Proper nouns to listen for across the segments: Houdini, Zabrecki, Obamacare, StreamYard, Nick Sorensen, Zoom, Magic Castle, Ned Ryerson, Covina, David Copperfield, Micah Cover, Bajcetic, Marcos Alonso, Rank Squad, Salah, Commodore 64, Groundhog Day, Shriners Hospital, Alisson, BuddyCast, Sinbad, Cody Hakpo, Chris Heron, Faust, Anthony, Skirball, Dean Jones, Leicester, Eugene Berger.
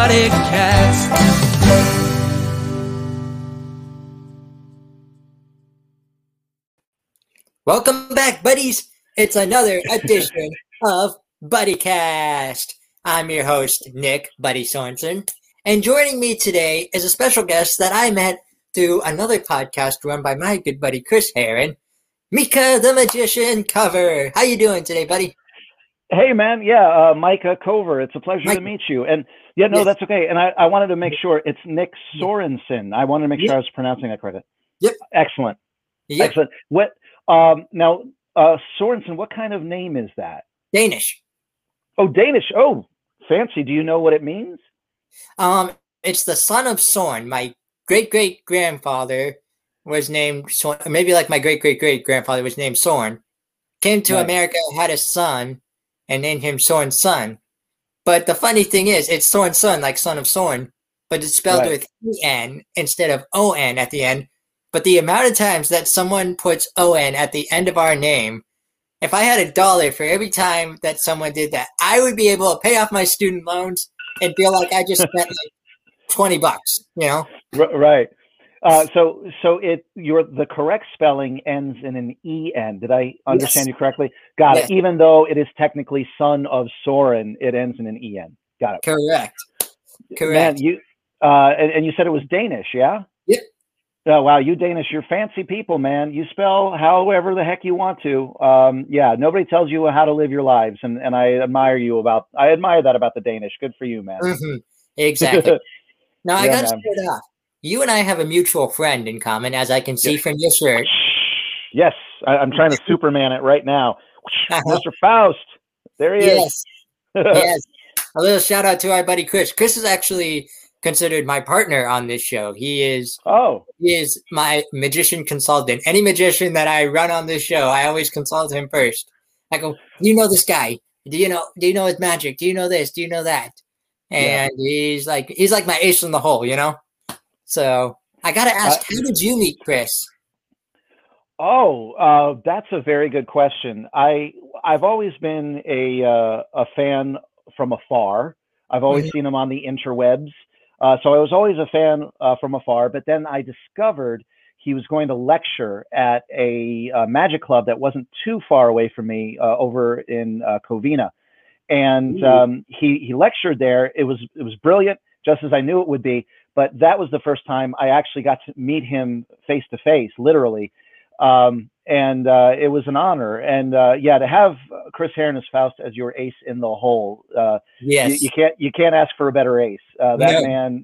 BuddyCast. Welcome back, buddies. It's another edition of BuddyCast. I'm your host, Nick Buddy Sorensen, and joining me today is a special guest that I met through another podcast run by my good buddy Chris Heron, Micah the Magician Cover. How you doing today, buddy? Hey, man. Yeah, Micah Cover. It's a pleasure to meet you. And yeah, no, that's okay. And I wanted to make sure it's Nick Sorensen. I wanted to make sure I was pronouncing that correctly. Yep. Excellent. Yep. Excellent. What now, Sorensen? What kind of name is that? Danish. Oh, Danish. Oh, fancy. Do you know what it means? It's the son of Sorn. My great-great-grandfather was named Sorn. Maybe like my great-great-great-grandfather was named Sorn. Came to America, had a son, and named him Sorn's son. But the funny thing is, it's Sorn's son, like son of Sorn, but it's spelled with E-N instead of O-N at the end. But the amount of times that someone puts O-N at the end of our name, if I had $1 for every time that someone did that, I would be able to pay off my student loans and feel like I just spent like $20, you know? Right. So your the correct spelling ends in an E-N. Did I understand you correctly? Got it. Even though it is technically son of Soren, it ends in an E-N. Got it. Correct. Man, you, and you said it was Danish, yeah? Yep. Oh, wow, you Danish, you're fancy people, man. You spell however the heck you want to. Yeah, nobody tells you how to live your lives, and I admire that about the Danish. Good for you, man. Mm-hmm. Exactly. Now, I got to start it off. You and I have a mutual friend in common, as I can see from your shirt. Yes, I'm trying to Superman it right now. Mr. Faust, there he is. Yes. A little shout out to our buddy Chris. Chris is actually considered my partner on this show. He is my magician consultant. Any magician that I run on this show, I always consult him first. I go, you know this guy? Do you know his magic? Do you know this? Do you know that? And he's like my ace in the hole, you know? So I got to ask, how did you meet Chris? Oh, that's a very good question. I've always been a fan from afar. I've always seen him on the interwebs. So I was always a fan from afar, but then I discovered he was going to lecture at a magic club that wasn't too far away from me over in Covina. And he lectured there. It was brilliant, just as I knew it would be. But that was the first time I actually got to meet him face to face, literally. And it was an honor. And yeah, to have Chris Heron as Faust as your ace in the hole. You can't ask for a better ace. That man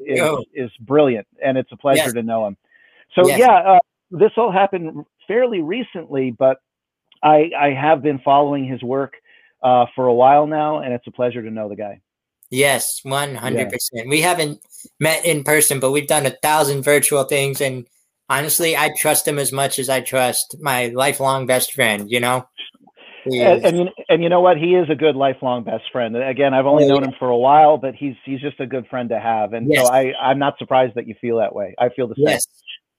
is brilliant, and it's a pleasure to know him. So this all happened fairly recently, but I have been following his work for a while now, and it's a pleasure to know the guy. Yes, 100%. We haven't met in person, but we've done 1,000 virtual things, and honestly, I trust him as much as I trust my lifelong best friend, you know? And you know what? He is a good lifelong best friend. Again, I've only known him for a while, but he's just a good friend to have. And so I'm not surprised that you feel that way. I feel the same. Yes.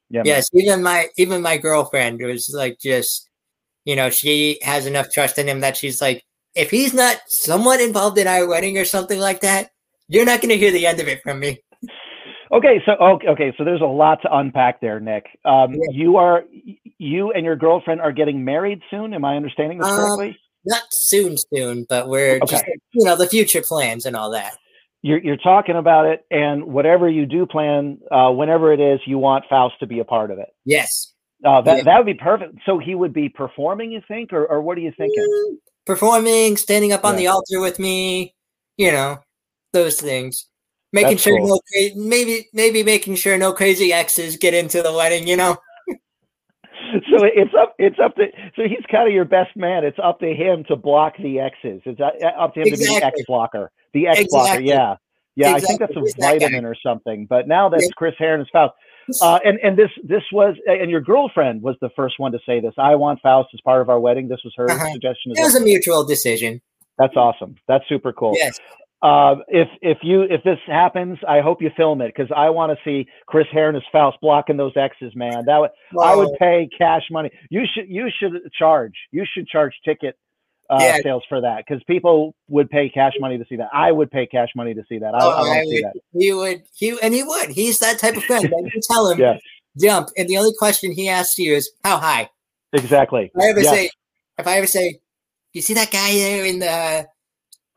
Yeah, yes. Man. Even my girlfriend was like, just, you know, she has enough trust in him that she's like, if he's not somewhat involved in our wedding or something like that, you're not going to hear the end of it from me. Okay, so there's a lot to unpack there, Nick. You and your girlfriend are getting married soon. Am I understanding this correctly? Not soon, but we're just, you know, the future plans and all that. You're talking about it, and whatever you do plan, whenever it is, you want Faust to be a part of it. Yes. That would be perfect. So he would be performing, you think, or what are you thinking? Performing, standing up on the altar with me, you know, those things. Making sure no crazy exes get into the wedding, you know. So it's up to he's kind of your best man. It's up to him to block the exes. It's up to him to be the ex blocker. The ex blocker, yeah. Exactly. I think that's a vitamin or something. But now that's Chris Heron and Faust. And your girlfriend was the first one to say this. I want Faust as part of our wedding. This was her suggestion. It was a mutual decision. That's awesome. That's super cool. Yes. If this happens, I hope you film it, because I want to see Chris Heron as Faust blocking those exes, man. That would I would pay cash money. You should charge. You should charge ticket sales for that, because people would pay cash money to see that. I would pay cash money to see that. I would see that. He would. He's that type of friend. You tell him, jump, and the only question he asks you is, how high? Exactly. If I ever say, you see that guy there in the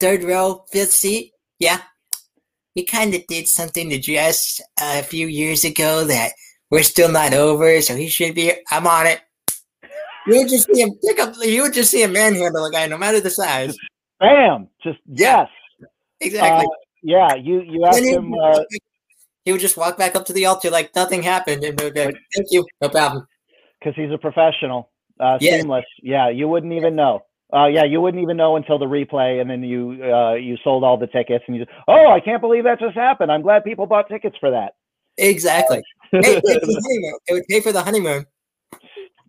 third row, fifth seat? Yeah. He kind of did something to Jess a few years ago that we're still not over, so he should be. I'm on it. You would just see him pick up. You would just see a manhandle a guy, no matter the size. Bam! Exactly. You asked him. He would just walk back up to the altar like nothing happened, and would be like, "Thank you, no problem." Because he's a professional. Seamless. Yeah, you wouldn't even know. You wouldn't even know until the replay, and then you sold all the tickets, and you just, oh, I can't believe that just happened. I'm glad people bought tickets for that. Exactly. It would pay for the honeymoon.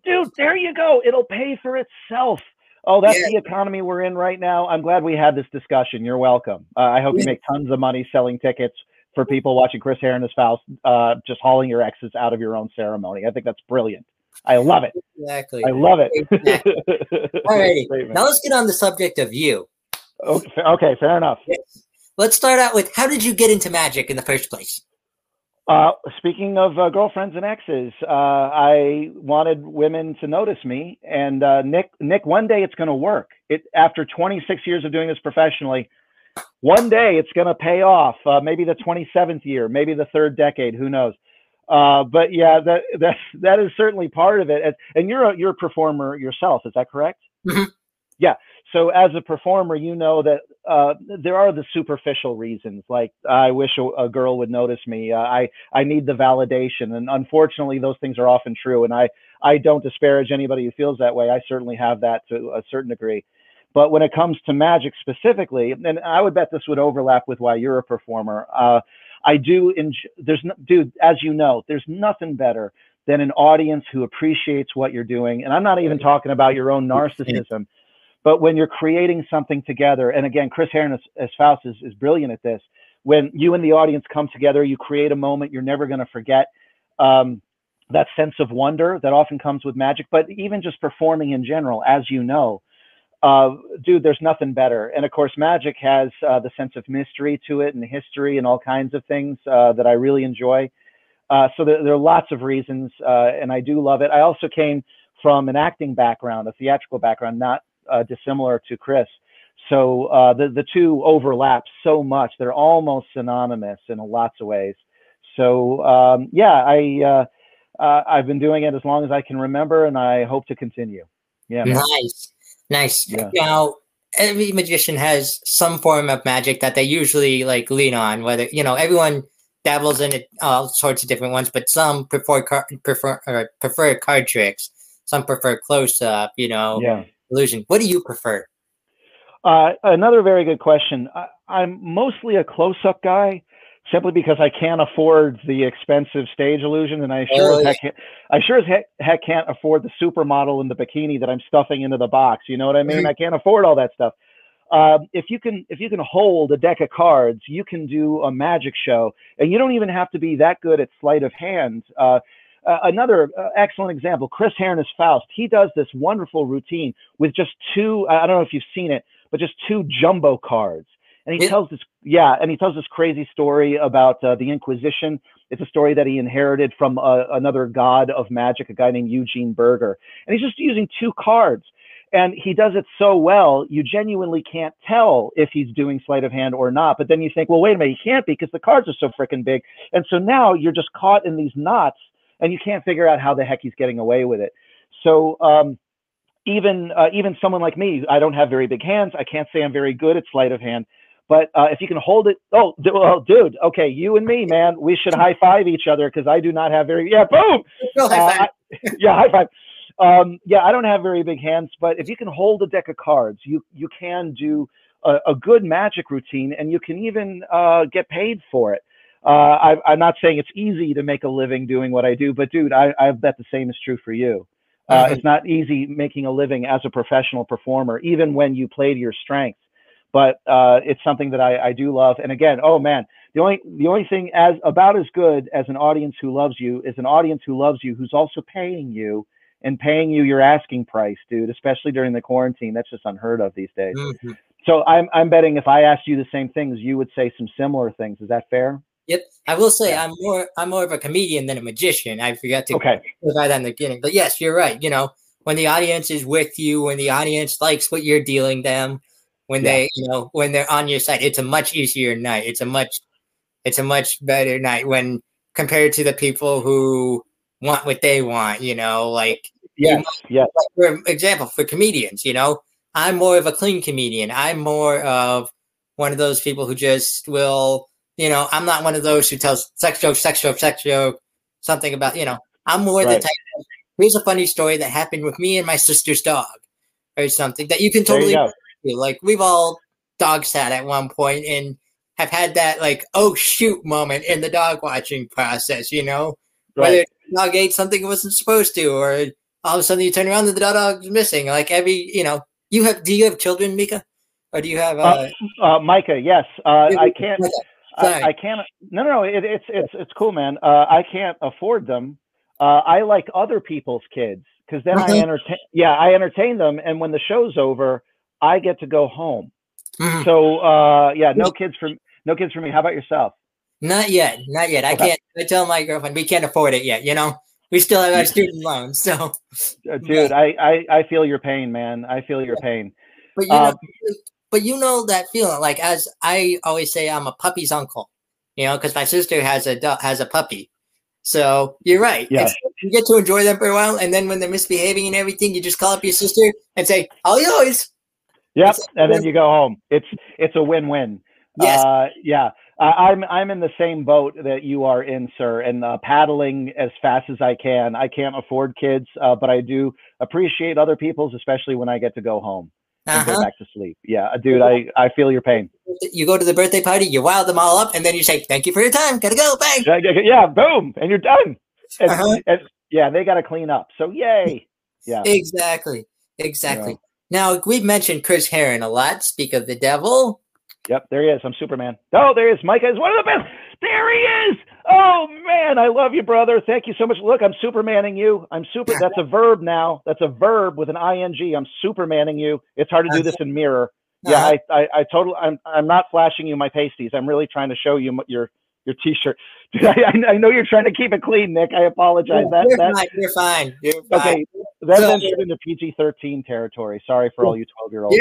Dude, there you go. It'll pay for itself. Oh, that's the economy we're in right now. I'm glad we had this discussion. You're welcome. I hope you make tons of money selling tickets for people watching Chris Heron as Faust, just hauling your exes out of your own ceremony. I think that's brilliant. I love it. Exactly. I love it. Exactly. All right. Now let's get on the subject of you. Okay, fair enough. Let's start out with, how did you get into magic in the first place? Speaking of girlfriends and exes, I wanted women to notice me. And Nick, one day it's going to work. After 26 years of doing this professionally, one day it's going to pay off. Maybe the 27th year, maybe the third decade, who knows? But yeah, that is certainly part of it. And you're a performer yourself, is that correct? Mm-hmm. Yeah. So as a performer, you know that there are the superficial reasons, like I wish a girl would notice me. I need the validation. And unfortunately, those things are often true. And I don't disparage anybody who feels that way. I certainly have that to a certain degree. But when it comes to magic specifically, and I would bet this would overlap with why you're a performer, I do enjoy, as you know, there's nothing better than an audience who appreciates what you're doing. And I'm not even talking about your own narcissism, but when you're creating something together, and again, Chris Heron as Faust is brilliant at this. When you and the audience come together, you create a moment you're never going to forget. That sense of wonder that often comes with magic, but even just performing in general, as you know, dude, there's nothing better. And of course, magic has the sense of mystery to it and history and all kinds of things that I really enjoy. So there are lots of reasons, and I do love it. I also came from an acting background, a theatrical background, not dissimilar to Chris. So the two overlap so much. They're almost synonymous in lots of ways. So I've been doing it as long as I can remember, and I hope to continue. Yeah. Nice. Yeah. Now, every magician has some form of magic that they usually like lean on, whether, you know, everyone dabbles in it, all sorts of different ones, but some prefer card tricks. Some prefer close up, illusion. What do you prefer? Another very good question. I'm mostly a close up guy, simply because I can't afford the expensive stage illusion, and I sure as heck can't afford the supermodel in the bikini that I'm stuffing into the box. You know what I mean? I can't afford all that stuff. If you can hold a deck of cards, you can do a magic show, and you don't even have to be that good at sleight of hand. Another excellent example, Chris Heron as Faust. He does this wonderful routine with just two, I don't know if you've seen it, but just two jumbo cards. And he tells this, crazy story about the Inquisition. It's a story that he inherited from another god of magic, a guy named Eugene Berger. And he's just using two cards. And he does it so well, you genuinely can't tell if he's doing sleight of hand or not. But then you think, well, wait a minute, he can't be, because the cards are so freaking big. And so now you're just caught in these knots, and you can't figure out how the heck he's getting away with it. So, even someone like me, I don't have very big hands. I can't say I'm very good at sleight of hand. But if you can hold it, dude, okay, you and me, man, we should high five each other, because I do not have boom. High five. I don't have very big hands, but if you can hold a deck of cards, you can do a good magic routine, and you can even get paid for it. I'm not saying it's easy to make a living doing what I do, but dude, I bet the same is true for you. It's not easy making a living as a professional performer, even when you play to your strengths. But it's something that I do love. And again, oh man, the only thing as about as good as an audience who loves you is an audience who loves you, who's also paying you and paying you your asking price, dude, especially during the quarantine. That's just unheard of these days. Mm-hmm. So I'm betting if I asked you the same things, you would say some similar things. Is that fair? Yep. I will say I'm more of a comedian than a magician. I forgot to provide that in the beginning. But yes, you're right. You know, when the audience is with you, when the audience likes what you're dealing them, when they, you know, when they're on your side, it's a much easier night. It's a much better night when compared to the people who want what they want, you know, like, like for example, for comedians, you know, I'm more of a clean comedian. I'm more of one of those people who just will, you know, I'm not one of those who tells sex joke, something about, you know, I'm more the type of, here's a funny story that happened with me and my sister's dog or something that you can totally, like we've all dog sat at one point and have had that like, oh shoot moment in the dog watching process, you know, whether the dog ate something it wasn't supposed to, or all of a sudden you turn around and the dog's missing. Like every, you know, do you have children, Micah? Or do you have Micah? Yes. I can't. I can't. No. It's cool, man. I can't afford them. I like other people's kids because then I entertain them, and when the show's over, I get to go home. Mm-hmm. So no kids for me. How about yourself? Not yet. Okay. I tell my girlfriend we can't afford it yet. You know, we still have our student loans. So, dude, I feel your pain, man. I feel your pain. But you know that feeling. Like as I always say, I'm a puppy's uncle. You know, because my sister has a puppy. So you're right. Yeah. You get to enjoy them for a while, and then when they're misbehaving and everything, you just call up your sister and say, "All yours." Yep, and then you go home. It's a win-win. Yes. I'm in the same boat that you are in, sir, and paddling as fast as I can. I can't afford kids, but I do appreciate other people's, especially when I get to go home and go back to sleep. Yeah, dude, I feel your pain. You go to the birthday party, you wow them all up, and then you say, "Thank you for your time. Gotta go. Bang." Yeah, boom, and you're done. And, they got to clean up. So yay. Yeah. Exactly. You know. Now, we've mentioned Chris Heron a lot. Speak of the devil. Yep, there he is. I'm Superman. Oh, there he is. Micah is one of the best. There he is. Oh, man, I love you, brother. Thank you so much. Look, I'm Supermaning you. That's a verb now. That's a verb with an ing. I'm Supermaning you. It's hard to do this in mirror. Yeah, I'm not flashing you my pasties. I'm really trying to show you your T-shirt. I know you're trying to keep it clean, Nick. I apologize. You're fine. Okay, that entered into PG-13 territory. Sorry for all you 12-year-olds.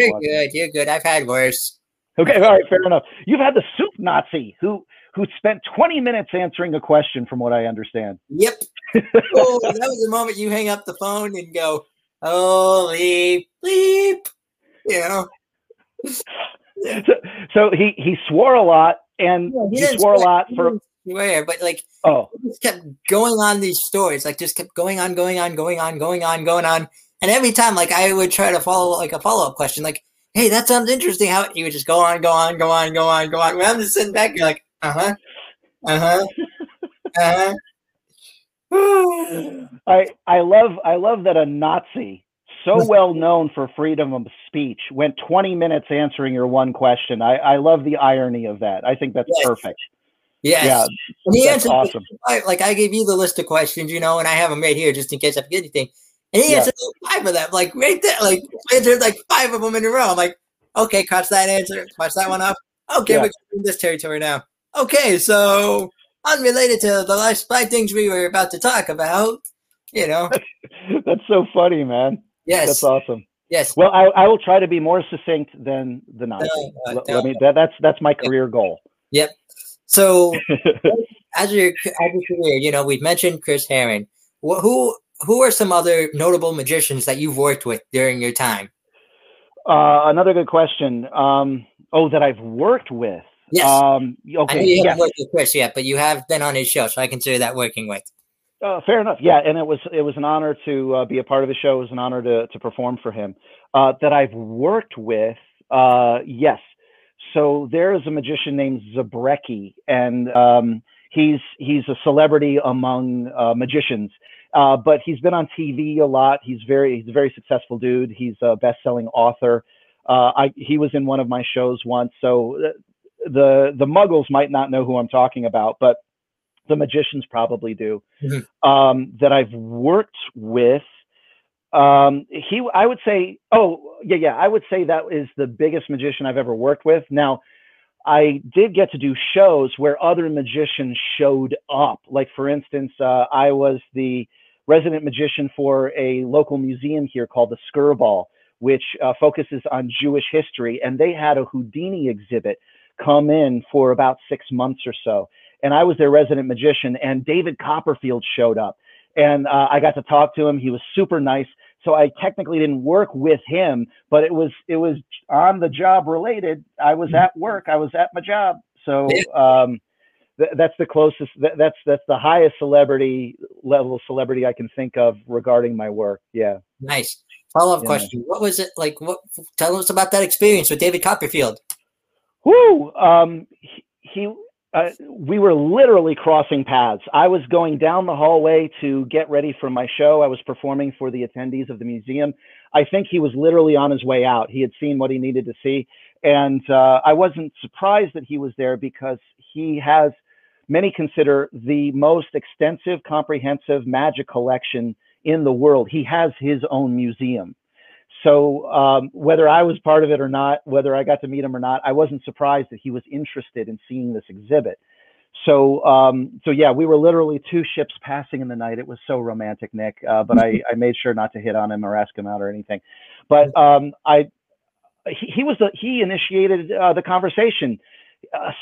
You're good. I've had worse. Okay, all right, fair enough. You've had the soup Nazi who spent 20 minutes answering a question, from what I understand. Yep. Oh, that was the moment you hang up the phone and go, holy bleep. You know. So he swore a lot. And he swore a lot for where, but like, he just kept going on these stories, like just kept going on. And every time, like I would try to follow like a follow-up question, like, hey, that sounds interesting. How you would just go on. When I'm just sitting back, you're like, I love that a Nazi so well known for freedom of speech went 20 minutes answering your one question. I love the irony of that. I think that's perfect. Yes. Yeah. And he answered awesome. Like I gave you the list of questions, you know, and I have them right here just in case I forget anything. And he answered five of them, like right there, like answered like five of them in a row. I'm like, okay, cross that answer, cross that one off. Okay, we're in this territory now. Okay, so unrelated to the last five things we were about to talk about, you know. That's so funny, man. Yes. That's awesome. Yes. Well, I will try to be more succinct than the Nazi. That's my career goal. Yep. So as your career, you know, we've mentioned Chris Heron. Who are some other notable magicians that you've worked with during your time? Another good question. That I've worked with. Yes. Okay. I know you haven't worked with Chris yet, but you have been on his show, so I consider that working with. Fair enough. Yeah, and it was an honor to be a part of the show. It was an honor to perform for him. That I've worked with, yes. So there is a magician named Zabrecki, and he's a celebrity among magicians. But he's been on TV a lot. He's a very successful dude. He's a best-selling author. He was in one of my shows once. So the muggles might not know who I'm talking about, but the magicians probably do. That I've worked with I would say, I would say that is the biggest magician I've ever worked with. Now, I did get to do shows where other magicians showed up. Like, for instance, I was the resident magician for a local museum here called the Skirball, which focuses on Jewish history. And they had a Houdini exhibit come in for about 6 months or so. And I was their resident magician, and David Copperfield showed up. And I got to talk to him. He was super nice. So I technically didn't work with him, but it was on the job related. I was at work. I was at my job. So that's the closest. That's the highest celebrity level of celebrity I can think of regarding my work. Yeah. Nice. Follow-up question. What was it like? Tell us about that experience with David Copperfield. Woo. We were literally crossing paths. I was going down the hallway to get ready for my show. I was performing for the attendees of the museum. I think he was literally on his way out. He had seen what he needed to see. And I wasn't surprised that he was there because he has, many consider, the most extensive, comprehensive magic collection in the world. He has his own museum. So whether I was part of it or not, whether I got to meet him or not, I wasn't surprised that he was interested in seeing this exhibit. So, we were literally two ships passing in the night. It was so romantic, Nick, but I made sure not to hit on him or ask him out or anything. But he initiated the conversation.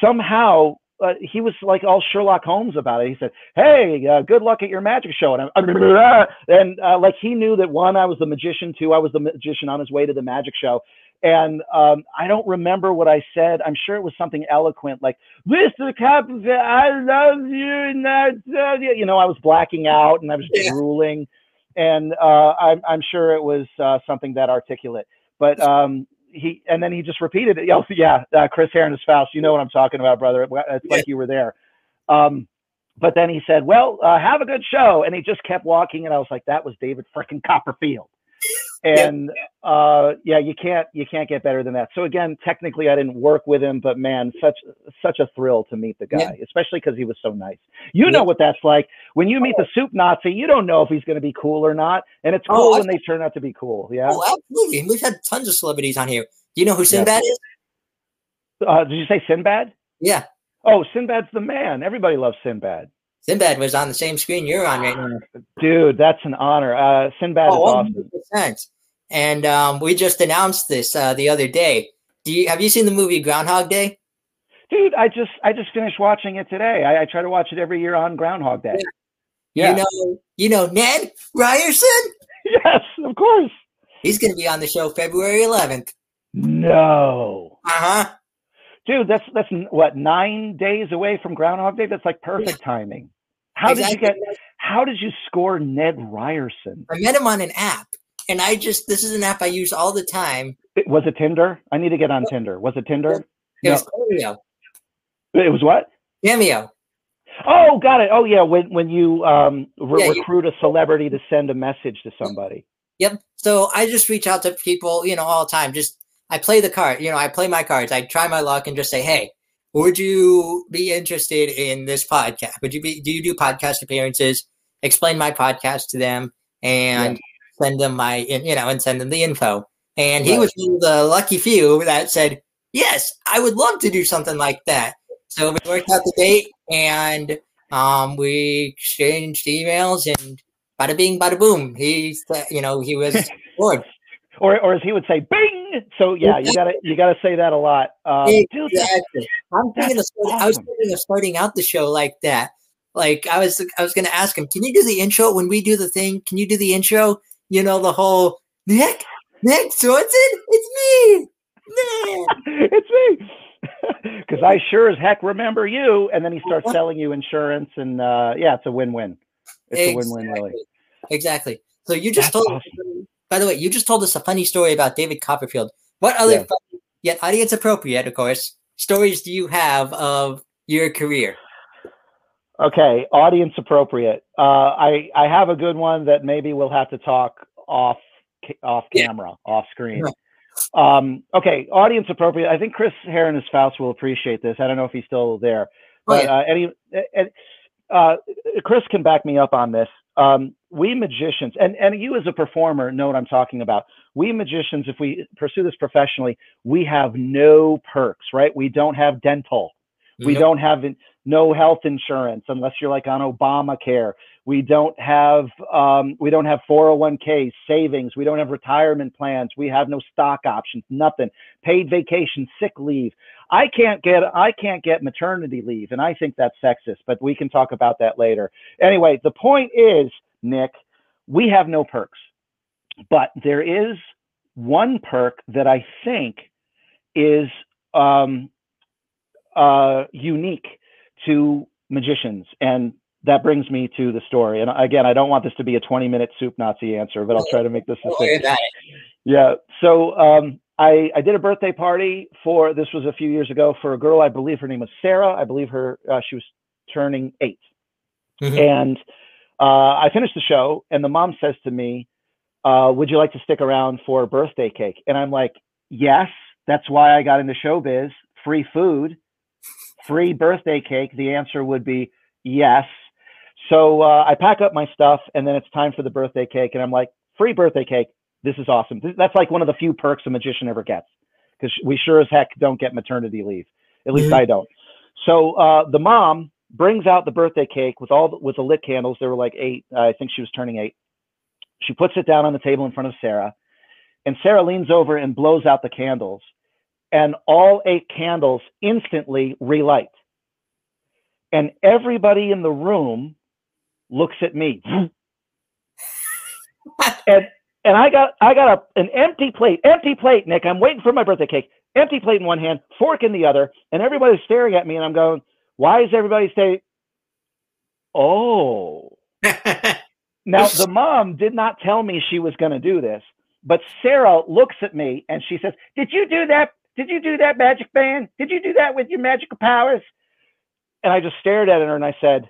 Somehow he was like all Sherlock Holmes about it. He said, "Hey, good luck at your magic show." And like he knew that, one, I was the magician, two, I was the magician on his way to the magic show. And I don't remember what I said. I'm sure it was something eloquent, like, "Mr. Copperfield, I love you." You know, I was blacking out and I was drooling. And I'm sure it was something that articulate. But then he just repeated it. Oh, yeah, Chris Heron is Faust. You know what I'm talking about, brother. It's like you were there. But then he said, "Well, have a good show." And he just kept walking. And I was like, that was David freaking Copperfield. And you can't get better than that. So again, technically I didn't work with him, but man, such a thrill to meet the guy, especially because he was so nice. You know what that's like when you meet the soup Nazi. You don't know if he's going to be cool or not, and it's cool when they turn out to be cool. Yeah, oh, absolutely. We've had tons of celebrities on here. Do you know who Sinbad is? Did you say Sinbad? Yeah. Oh, Sinbad's the man. Everybody loves Sinbad. Sinbad was on the same screen you're on right now. Dude, that's an honor. Sinbad is awesome. And we just announced this the other day. Have you seen the movie Groundhog Day? Dude, I just finished watching it today. I try to watch it every year on Groundhog Day. Yeah. You know Ned Ryerson? Yes, of course. He's going to be on the show February 11th. No. Uh-huh. Dude, that's what, 9 days away from Groundhog Day? That's like perfect timing. How did you score Ned Ryerson? I met him on an app, and this is an app I use all the time. Was it Tinder? I need to get on Tinder. Was it Tinder? It was Cameo. It was what? Cameo. Oh, got it. Oh, yeah, when you recruit a celebrity to send a message to somebody. Yep. So I just reach out to people, all the time, just I play the card, I play my cards. I try my luck and just say, "Hey, would you be interested in this podcast? Do you do podcast appearances?" Explain my podcast to them and send them send them the info. And he was one of the lucky few that said, "Yes, I would love to do something like that." So we worked out the date and we exchanged emails and bada bing, bada boom. He was bored. Or as he would say, "Bing." So yeah, you gotta say that a lot. Exactly. I was thinking of starting out the show like that. Like I was gonna ask him, "Can you do the intro when we do the thing? Can you do the intro? You know, the whole Nick Sorensen, it's me, Nick, it's me." Because I sure as heck remember you. And then he starts selling you insurance, and it's a win-win. It's a win-win, really. Exactly. So you just told. Awesome. By the way, you just told us a funny story about David Copperfield. What other funny, yet audience-appropriate, of course, stories do you have of your career? Okay, audience-appropriate. I have a good one that maybe we'll have to talk off camera, off screen. Right. Okay, audience-appropriate. I think Chris Heron as Faust will appreciate this. I don't know if he's still there, but Chris can back me up on this. we magicians, and you as a performer know what I'm talking about. We magicians, if we pursue this professionally, we have no perks, right? We don't have dental. We don't have no health insurance unless you're like on Obamacare. We don't have 401k savings. We don't have retirement plans. We have no stock options, nothing. Paid vacation, sick leave. I can't get maternity leave, and I think that's sexist, but we can talk about that later. Anyway, the point is, Nick, we have no perks, but there is one perk that I think is unique to magicians. And that brings me to the story. And again, I don't want this to be a 20-minute soup Nazi answer, but I'll try to make this succinct. Yeah. So I did a birthday party for, this was a few years ago, for a girl, I believe her name was Sarah. I believe her, she was turning 8. Mm-hmm. And I finished the show, and the mom says to me, would you like to stick around for a birthday cake? And I'm like, yes, that's why I got into showbiz. Free food, free birthday cake. The answer would be yes. So I pack up my stuff, and then it's time for the birthday cake. And I'm like, free birthday cake. This is awesome. That's like one of the few perks a magician ever gets, because we sure as heck don't get maternity leave. At least I don't. So the mom brings out the birthday cake with the lit candles. There were like 8. I think she was turning 8. She puts it down on the table in front of Sarah, and Sarah leans over and blows out the candles, and all 8 candles instantly relight. And everybody in the room looks at me. and I got an empty plate, Nick. I'm waiting for my birthday cake. Empty plate in one hand, fork in the other, and everybody's staring at me, and I'm going, why is everybody saying, oh. Now, the mom did not tell me she was going to do this, but Sarah looks at me, and she says, did you do that? Did you do that, Magic Man? Did you do that with your magical powers? And I just stared at her, and I said,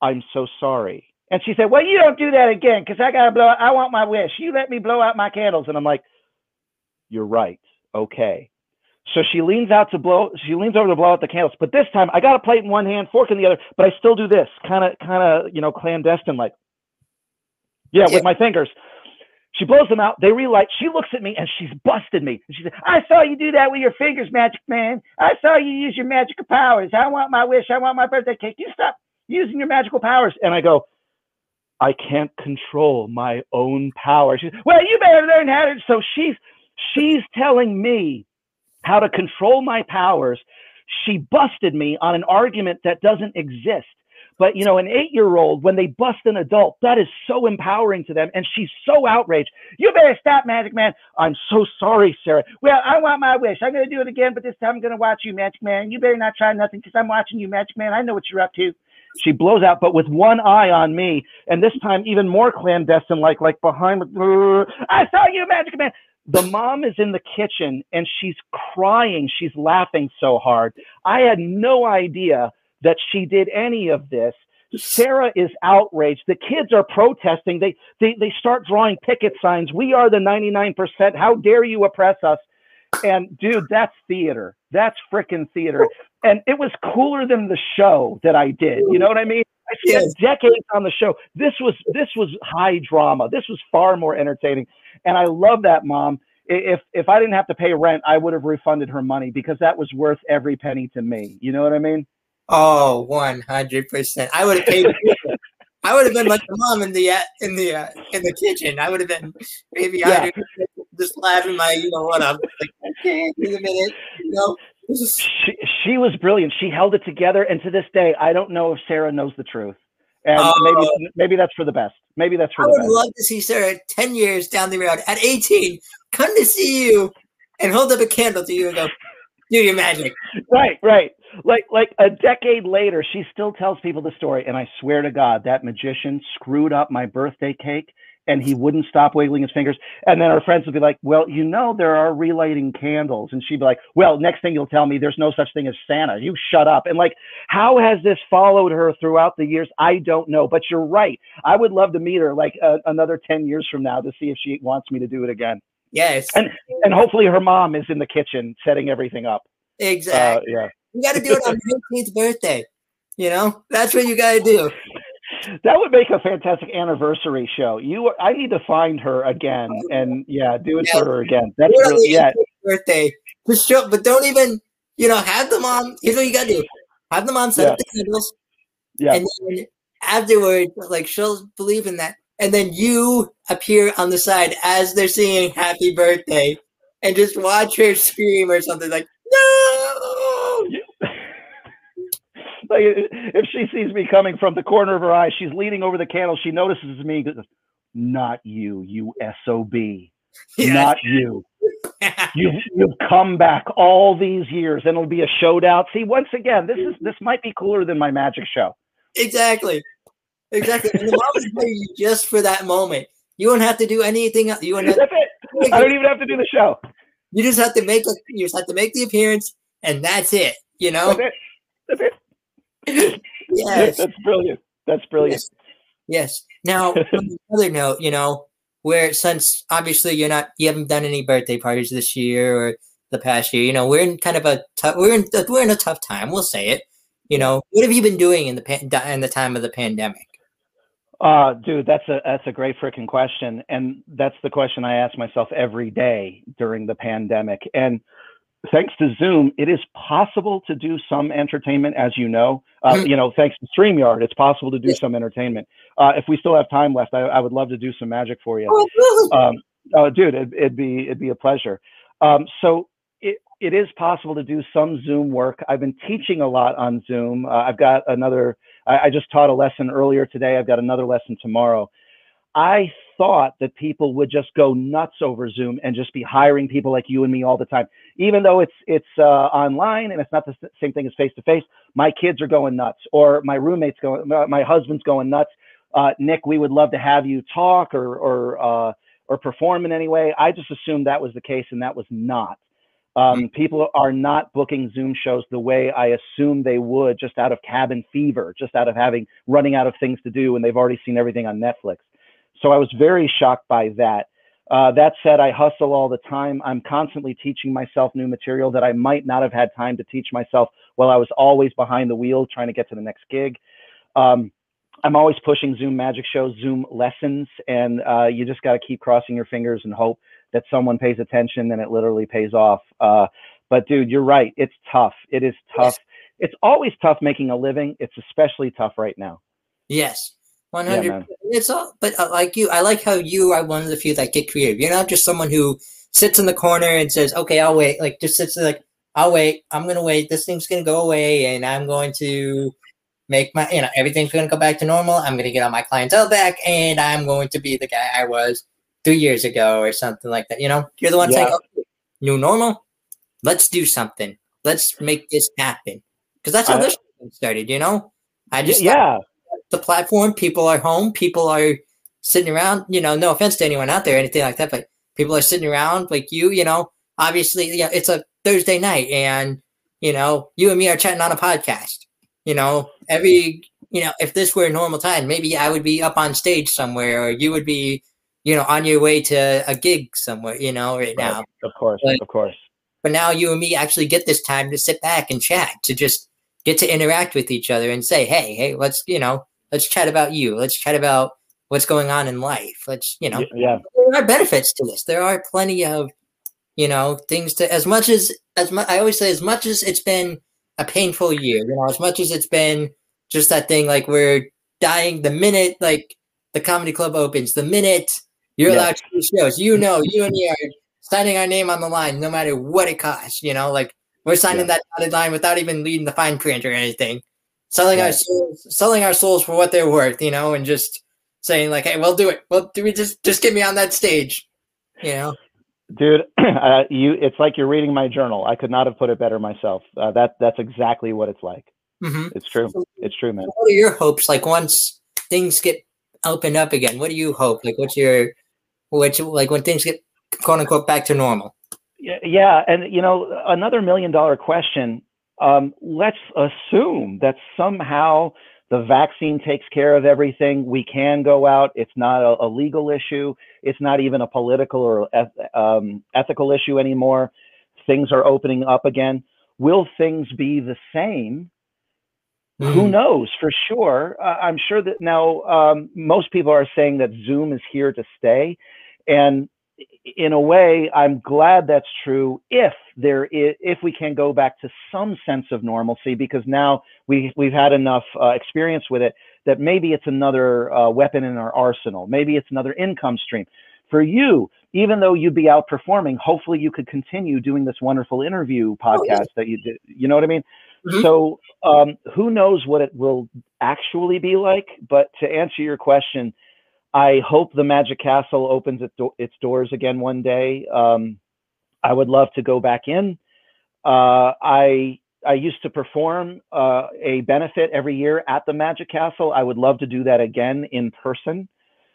I'm so sorry. And she said, well, you don't do that again, because I want my wish. You let me blow out my candles. And I'm like, you're right. Okay. So she leans over to blow out the candles. But this time, I got a plate in one hand, fork in the other, but I still do this kind of, you know, clandestine, like, yeah, with my fingers. She blows them out. They relight. She looks at me, and she's busted me. And she said, I saw you do that with your fingers, Magic Man. I saw you use your magical powers. I want my wish. I want my birthday cake. You stop using your magical powers. And I go, I can't control my own power. She said, well, you better learn how to. So she's telling me how to control my powers. She busted me on an argument that doesn't exist. But, you know, an 8-year-old, when they bust an adult, that is so empowering to them. And she's so outraged. You better stop, Magic Man. I'm so sorry, Sarah. Well, I want my wish. I'm going to do it again, but this time I'm going to watch you, Magic Man. You better not try nothing, because I'm watching you, Magic Man. I know what you're up to. She blows out, but with one eye on me. And this time, even more clandestine, like behind. I saw you, Magic Man. The mom is in the kitchen, and she's crying. She's laughing so hard. I had no idea that she did any of this. Sarah is outraged. The kids are protesting. They start drawing picket signs. We are the 99%. How dare you oppress us? And dude, that's theater. That's frickin' theater. And it was cooler than the show that I did. You know what I mean? I spent decades on the show. This was high drama. This was far more entertaining. And I love that mom. If I didn't have to pay rent, I would have refunded her money, because that was worth every penny to me. You know what I mean? Oh, 100%. I would have paid. I would have been like the mom in the kitchen. I would have been I'd just laughing my, you know what? I'm like, okay, wait a minute. You know, this is. She was brilliant. She held it together, and to this day, I don't know if Sarah knows the truth. And maybe that's for the best. Maybe that's for the best. I would love to see Sarah 10 years down the road at 18 come to see you and hold up a candle to you and go, do your magic. Right. Like a decade later, she still tells people the story. And I swear to God, that magician screwed up my birthday cake, and he wouldn't stop wiggling his fingers. And then her friends would be like, well, you know, there are relighting candles. And she'd be like, well, next thing you'll tell me, there's no such thing as Santa. You shut up. And like, how has this followed her throughout the years? I don't know, but you're right. I would love to meet her like another 10 years from now to see if she wants me to do it again. Yes. And hopefully her mom is in the kitchen setting everything up. Exactly. You got to do it on your 18th birthday. You know, that's what you got to do. That would make a fantastic anniversary show. I need to find her again and do it for her again. That's really, birthday. Just show, but don't even have them on. Here's what you gotta do: have them on set up the candles. Yeah. And then afterwards, she'll believe in that, and then you appear on the side as they're singing "Happy Birthday," and just watch her scream or something like "No." Like if she sees me coming from the corner of her eye, she's leaning over the candle. She notices me. Goes, "Not you, you SOB. Yeah. Not you. You've come back all these years, and it'll be a showdown. See, once again, this might be cooler than my magic show." Exactly. And the mom is paying you just for that moment. You won't have to do anything else. That's it. I don't even have to do the show. You just have to make it. You just have to make the appearance, and that's it. That's it. Yes. That's brilliant. Yes. Now, on another note, where since obviously you haven't done any birthday parties this year or the past year, we're in kind of a tough, we're in a tough time. We'll say it. What have you been doing in the time of the pandemic? Dude, that's a great freaking question, and that's the question I ask myself every day during the pandemic. And thanks to Zoom, it is possible to do some entertainment, as you know. Thanks to StreamYard, it's possible to do some entertainment. If we still have time left, I would love to do some magic for you. Dude, it'd be a pleasure. So it is possible to do some Zoom work. I've been teaching a lot on Zoom. I've got another. I just taught a lesson earlier today. I've got another lesson tomorrow. I thought that people would just go nuts over Zoom and just be hiring people like you and me all the time, even though it's online and it's not the same thing as face to face. My kids are going nuts, or my roommate's going, my husband's going nuts. Nick, we would love to have you talk or perform in any way. I just assumed that was the case, and that was not. People are not booking Zoom shows the way I assumed they would, just out of cabin fever, just out of running out of things to do, and they've already seen everything on Netflix. So I was very shocked by that. That said, I hustle all the time. I'm constantly teaching myself new material that I might not have had time to teach myself while I was always behind the wheel trying to get to the next gig. I'm always pushing Zoom magic shows, Zoom lessons, and you just got to keep crossing your fingers and hope that someone pays attention and it literally pays off. But dude, you're right. It's tough. It is tough. Yes. It's always tough making a living. It's especially tough right now. Yes. 100%. Yeah, it's all, but like you, I like how you are one of the few that get creative. You're not just someone who sits in the corner and says, okay, I'll wait. Like just sits there like, I'll wait. I'm going to wait. This thing's going to go away and I'm going to make my, everything's going to go back to normal. I'm going to get all my clientele back and I'm going to be the guy I was 3 years ago or something like that. You're the one saying, okay, new normal. Let's do something. Let's make this happen. Because that's how this started, I just, the platform, people are home, people are sitting around, no offense to anyone out there or anything like that, but people are sitting around like you, obviously it's a Thursday night and, you and me are chatting on a podcast, if this were a normal time, maybe I would be up on stage somewhere or you would be, on your way to a gig somewhere, right now. Of course. But now you and me actually get this time to sit back and chat, to just get to interact with each other and say, hey, let's, let's chat about you. Let's chat about what's going on in life. Let's, there are benefits to this. There are plenty of, things to, I always say, as much as it's been a painful year, as much as it's been just that thing, like we're dying the minute, like the comedy club opens, the minute you're allowed to do shows, you and me are signing our name on the line, no matter what it costs, we're signing that dotted line without even reading the fine print or anything, selling our souls for what they're worth, and just saying like, hey, we'll do it. Well, do we just get me on that stage, Dude, it's like you're reading my journal. I could not have put it better myself. That's exactly what it's like. Mm-hmm. It's true. It's true, man. What are your hopes? Like once things get opened up again, what do you hope? Like what's when things get quote unquote back to normal? Yeah. And, another $1 million question, let's assume that somehow the vaccine takes care of everything. We can go out. It's not a legal issue. It's not even a political or ethical issue anymore. Things are opening up again. Will things be the same Who knows for sure? I'm sure that now most people are saying that Zoom is here to stay. And in a way, I'm glad that's true if there is, if we can go back to some sense of normalcy, because now we've had enough experience with it that maybe it's another weapon in our arsenal. Maybe it's another income stream. For you, even though you'd be outperforming, hopefully you could continue doing this wonderful interview podcast that you did. You know what I mean? Mm-hmm. So who knows what it will actually be like? But to answer your question, I hope the Magic Castle opens its doors again one day. I would love to go back in. I used to perform a benefit every year at the Magic Castle. I would love to do that again in person.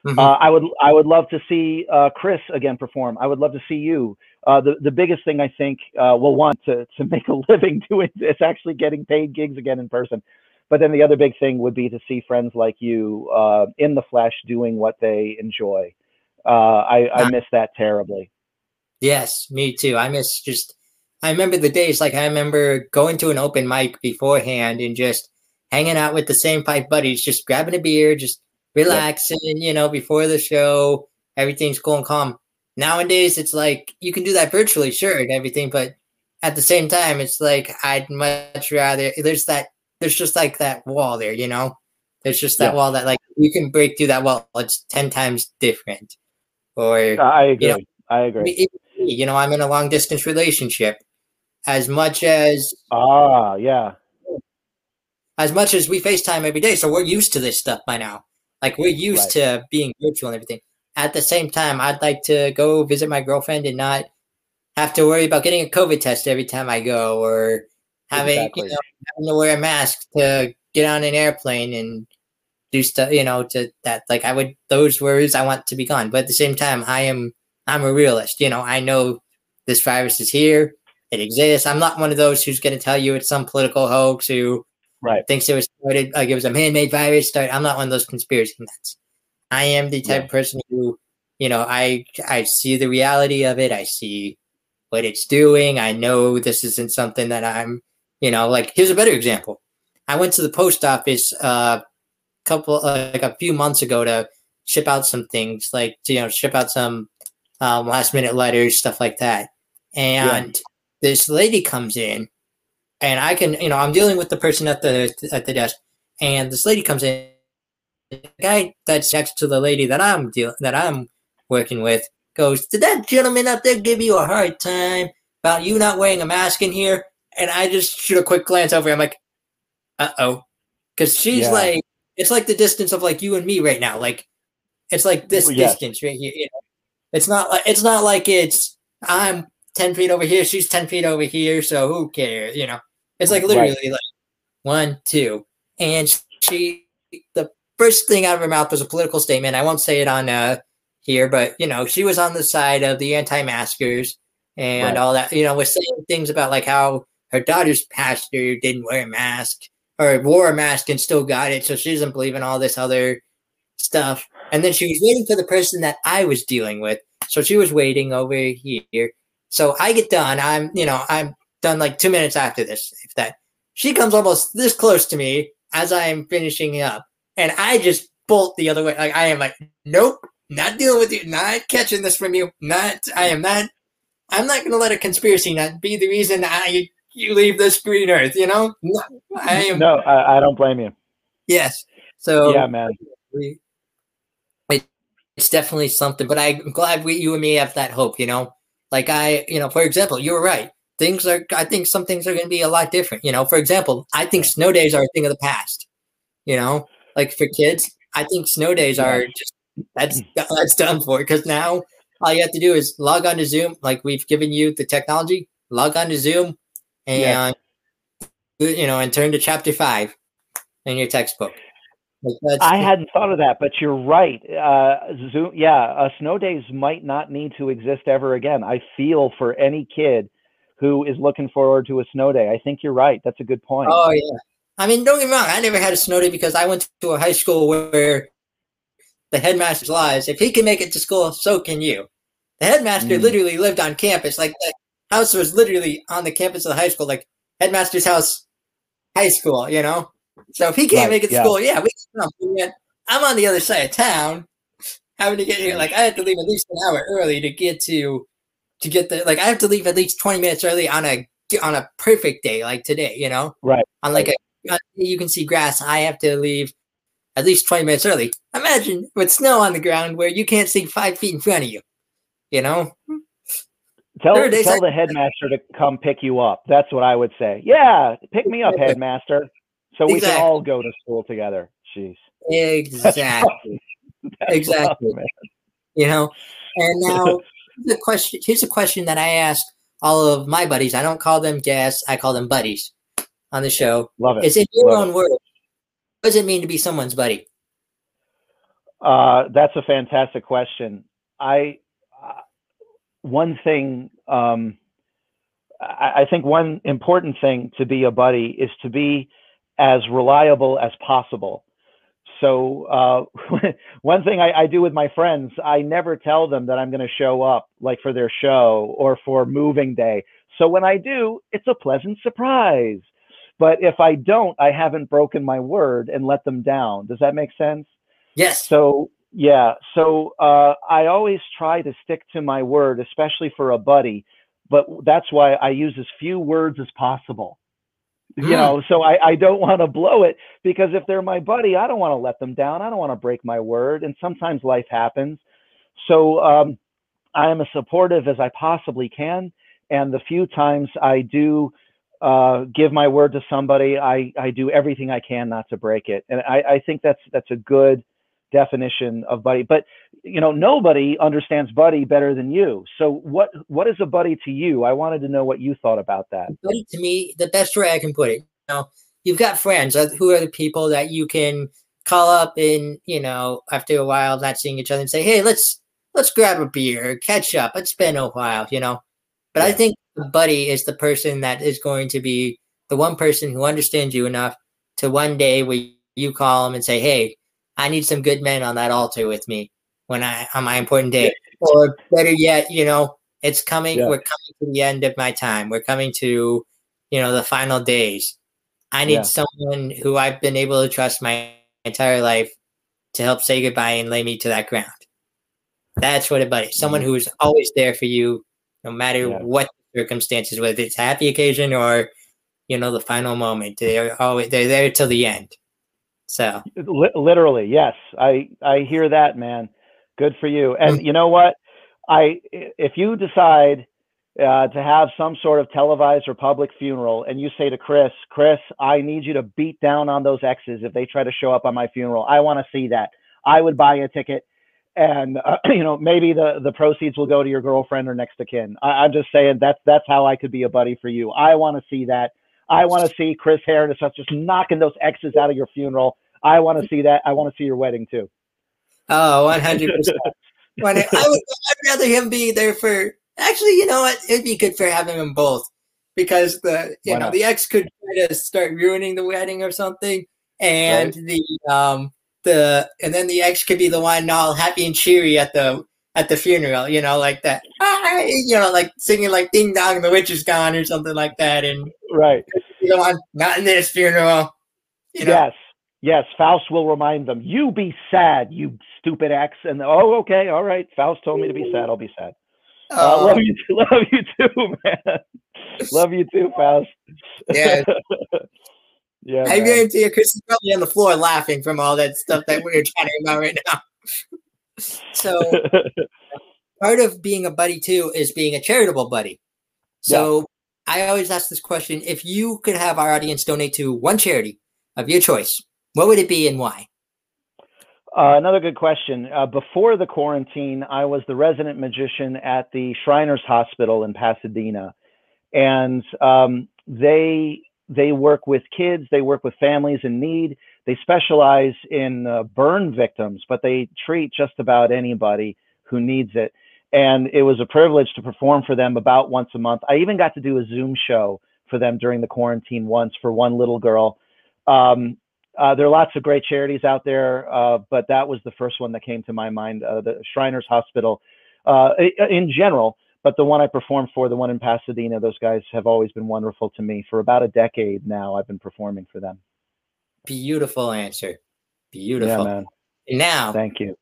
Mm-hmm. I would love to see Chris again perform. I would love to see you. The biggest thing I think we'll want to make a living doing is actually getting paid gigs again in person. But then the other big thing would be to see friends like you in the flesh doing what they enjoy. I miss that terribly. Yes, me too. I remember the days, like I remember going to an open mic beforehand and just hanging out with the same five buddies, just grabbing a beer, just relaxing, you know, before the show, everything's cool and calm. Nowadays, it's like you can do that virtually, sure, and everything, but at the same time, it's like I'd much rather there's just like that wall there, you know? There's just that wall that like you can break through that wall. It's 10 times different. Or I agree. You know, I agree. You know, I'm in a long distance relationship. As much as as much as we FaceTime every day, so we're used to this stuff by now. Like we're used to being virtual and everything. At the same time, I'd like to go visit my girlfriend and not have to worry about getting a COVID test every time I go, or having to wear a mask to get on an airplane and do stuff, you know, to that. Like those worries I want to be gone. But at the same time, I'm a realist. You know, I know this virus is here. It exists. I'm not one of those who's going to tell you it's some political hoax who thinks it was started, like it was a man-made virus. I'm not one of those conspiracy nuts. I am the type of person who, you know, I see the reality of it. I see what it's doing. I know this isn't something that I'm, you know, like here's a better example. I went to the post office a few months ago to ship out some things, like to, you know, ship out some last minute letters, stuff like that. And this lady comes in, and I can, you know, I'm dealing with the person at the desk, and this lady comes in. The guy that's next to the lady that I'm working with goes, "Did that gentleman up there give you a hard time about you not wearing a mask in here?" And I just shoot a quick glance over. I'm like, uh-oh. Because she's like, it's like the distance of like you and me right now. Like, it's like this distance right here. You know? It's not like I'm 10 feet over here. She's 10 feet over here. So who cares? You know, it's like literally like 1, 2. And the first thing out of her mouth was a political statement. I won't say it on here, but you know, she was on the side of the anti-maskers and all that, you know, was saying things about like how her daughter's pastor didn't wear a mask or wore a mask and still got it. So she doesn't believe in all this other stuff. And then she was waiting for the person that I was dealing with. So she was waiting over here. So I get done. I'm done like 2 minutes after this. If that, she comes almost this close to me as I'm finishing up, and I just bolt the other way. Like I am like, nope, not dealing with you. Not catching this from you. I'm not going to let a conspiracy nut be the reason you leave this green earth, you know? No, I don't blame you. Yes. So yeah, man. It's definitely something, but I'm glad you and me have that hope, you know? Like you know, for example, you were right. I think some things are going to be a lot different, you know? For example, I think snow days are a thing of the past, you know? Like for kids, I think snow days are just, that's done for, because now all you have to do is log on to Zoom. Like we've given you the technology, log on to Zoom and, you know, and turn to chapter 5 in your textbook. I hadn't thought of that, but you're right. Zoom, snow days might not need to exist ever again. I feel for any kid who is looking forward to a snow day. I think you're right. That's a good point. Oh, yeah. I mean, don't get me wrong. I never had a snow day because I went to a high school where the headmaster's lies. If he can make it to school, so can you. The headmaster literally lived on campus. Like the house was literally on the campus of the high school, like headmaster's house, high school, you know? So if he can't make it to school, we can come. I'm on the other side of town. Having to get here, like I have to leave at least an hour early to get to get the like I have to leave at least 20 minutes early on a perfect day like today, you know? Right. On like a you can see grass, I have to leave at least 20 minutes early. Imagine with snow on the ground where you can't see 5 feet in front of you. You know? Tell the headmaster to come pick you up. That's what I would say. Yeah, pick me up, headmaster. So we can all go to school together. Jeez. Exactly. Exactly. Awesome, you know? And now here's a question that I ask all of my buddies. I don't call them guests. I call them buddies on the show. Love it. It's in your own words. What does it mean to be someone's buddy? That's a fantastic question. I think one important thing to be a buddy is to be as reliable as possible. So one thing I do with my friends, I never tell them that I'm going to show up like for their show or for moving day. So when I do, it's a pleasant surprise. But if I don't, I haven't broken my word and let them down. Does that make sense? Yes. So I always try to stick to my word, especially for a buddy. But that's why I use as few words as possible. You know, so I don't want to blow it, because if they're my buddy, I don't want to let them down. I don't want to break my word. And sometimes life happens. So I am as supportive as I possibly can. And the few times I do give my word to somebody, I do everything I can not to break it. And I think that's a good definition of buddy. But, you know, nobody understands buddy better than you. So what is a buddy to you? I wanted to know what you thought about that. Buddy to me, the best way I can put it, you know, you've got friends who are the people that you can call up and, you know, after a while not seeing each other and say, hey, let's grab a beer, catch up. It's been a while, you know. But I think a buddy is the person that is going to be the one person who understands you enough to one day where you call them and say, hey, I need some good men on that altar with me when I on my important day. Or better yet, you know, it's coming. Yeah. We're coming to the end of my time. We're coming to, you know, the final days. I need someone who I've been able to trust my entire life to help say goodbye and lay me to that ground. That's what a buddy. Someone who is always there for you, no matter what the circumstances, whether it's a happy occasion or, you know, the final moment. They're there till the end. So literally, yes, I hear that, man. Good for you. And you know what? If you decide to have some sort of televised or public funeral, and you say to Chris, I need you to beat down on those exes if they try to show up on my funeral. I want to see that. I would buy a ticket, and you know, maybe the proceeds will go to your girlfriend or next of kin. I'm just saying that's how I could be a buddy for you. I want to see that. I want to see Chris Heron just knocking those exes out of your funeral. I want to see that. I want to see your wedding too. Oh, 100%. I'd rather him be there for, actually, you know what? It'd be good for having them both, because the ex could try to start ruining the wedding or something. And then the ex could be the one all happy and cheery at the funeral, you know, like that, you know, like singing like Ding Dong, the witch is gone or something like that. And you know, I'm not in this funeral. You know? Yes. Faust will remind them, you be sad, you stupid ex. And okay. All right. Faust told me to be sad. I'll be sad. Love you too, man. Love you too, Faust. Yeah. Yeah. I guarantee you, Chris is probably on the floor laughing from all that stuff that we're chatting about right now. So part of being a buddy too is being a charitable buddy. So I always ask this question. If you could have our audience donate to one charity of your choice, what would it be and why? Another good question. Before the quarantine, I was the resident magician at the Shriners Hospital in Pasadena. And they work with kids. They work with families in need. They specialize in burn victims, but they treat just about anybody who needs it. And it was a privilege to perform for them about once a month. I even got to do a Zoom show for them during the quarantine once for one little girl. There are lots of great charities out there, but that was the first one that came to my mind, the Shriners Hospital in general. But the one I performed for, the one in Pasadena, those guys have always been wonderful to me. For about a decade now, I've been performing for them. Beautiful answer. Beautiful. Yeah, man. Now, thank you.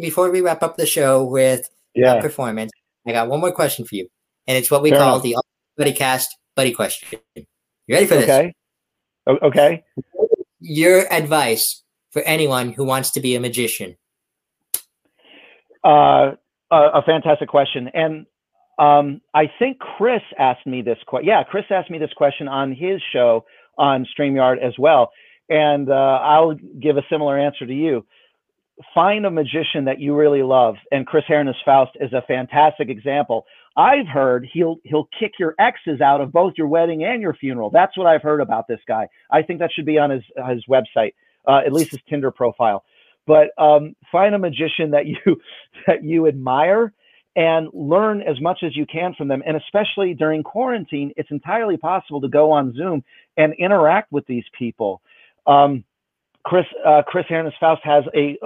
Before we wrap up the show with performance, I got one more question for you, and it's what we call the BuddyCast buddy question. You ready for this? Okay. Your advice for anyone who wants to be a magician. A fantastic question, and I think Chris asked me this question. Yeah, Chris asked me this question on his show on StreamYard as well, and I'll give a similar answer to you. Find a magician that you really love, and Chris Heron as Faust is a fantastic example. I've heard he'll kick your exes out of both your wedding and your funeral. That's what I've heard about this guy. I think that should be on his website, at least his Tinder profile. But find a magician that you admire and learn as much as you can from them. And especially during quarantine, it's entirely possible to go on Zoom and interact with these people. Chris Heron as Faust has he's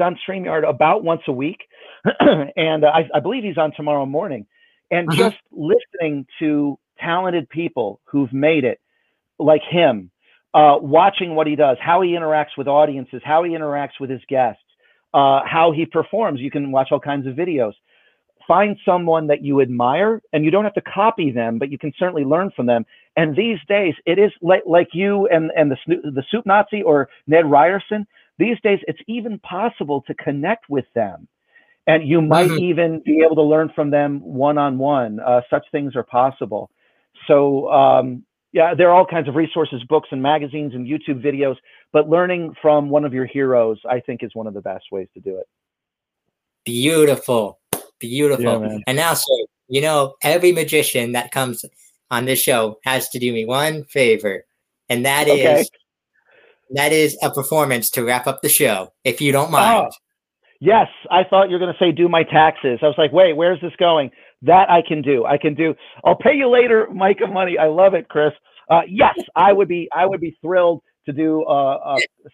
on StreamYard about once a week, and I believe he's on tomorrow morning. And just listening to talented people who've made it, like him, watching what he does, how he interacts with audiences, how he interacts with his guests, how he performs. You can watch all kinds of videos. Find someone that you admire, and you don't have to copy them, but you can certainly learn from them. And these days, it is like you and the Soup Nazi or Ned Ryerson. These days, it's even possible to connect with them. And you might even be able to learn from them one-on-one. Such things are possible. So, there are all kinds of resources, books and magazines and YouTube videos, but learning from one of your heroes, I think, is one of the best ways to do it. Beautiful. Beautiful. Yeah, and now, so, every magician that comes on this show has to do me one favor, and that is a performance to wrap up the show, if you don't mind. Oh. Yes, I thought you were going to say do my taxes. I was like, wait, where's this going? That I can do. I'll pay you later, Micah Money. I love it, Chris. Yes, I would be thrilled to do